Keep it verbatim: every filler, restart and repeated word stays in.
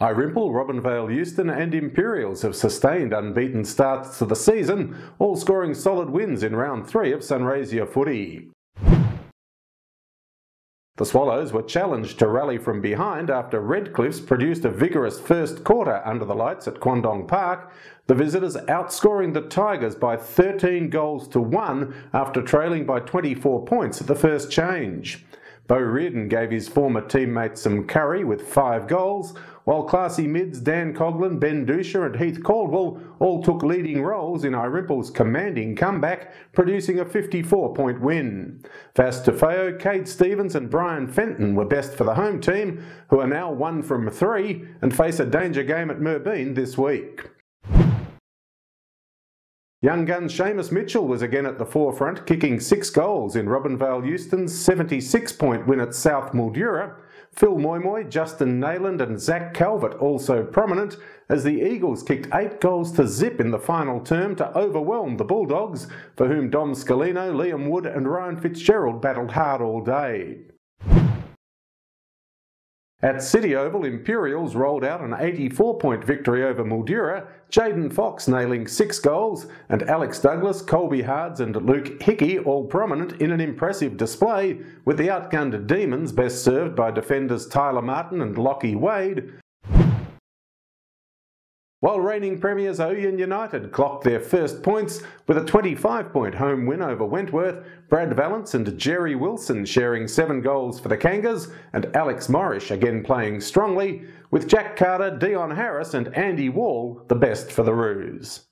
Irimple, Robinvale Euston and Imperials have sustained unbeaten starts to the season, all scoring solid wins in round three of Sunraysia Footy. The Swallows were challenged to rally from behind after Redcliffs produced a vigorous first quarter under the lights at Quandong Park, the visitors outscoring the Tigers by thirteen goals to one after trailing by twenty-four points at the first change. Bo Reardon gave his former teammates some curry with five goals, while classy mids Dan Coghlan, Ben Dusher and Heath Caldwell all took leading roles in Irimple's commanding comeback, producing a fifty-four point win. Vas Difeo, Cade Stevens and Brian Fenton were best for the home team, who are now one from three and face a danger game at Merbein this week. Young gun Seamus Mitchell was again at the forefront, kicking six goals in Robinvale Euston's seventy-six point win at South Muldura. Phil Moimoy, Justin Nayland and Zach Calvert also prominent, as the Eagles kicked eight goals to zip in the final term to overwhelm the Bulldogs, for whom Dom Scalino, Liam Wood and Ryan Fitzgerald battled hard all day. At City Oval, Imperials rolled out an eighty-four point victory over Mildura, Jaden Fox nailing six goals, and Alex Douglas, Colby Hards and Luke Hickey all prominent in an impressive display, with the outgunned Demons best served by defenders Tyler Martin and Lockie Wade, while reigning premiers Oyen United clocked their first points with a twenty-five point home win over Wentworth, Brad Vallance and Jerry Wilson sharing seven goals for the Kangas, and Alex Morrish again playing strongly, with Jack Carter, Dion Harris and Andy Wall the best for the Roos.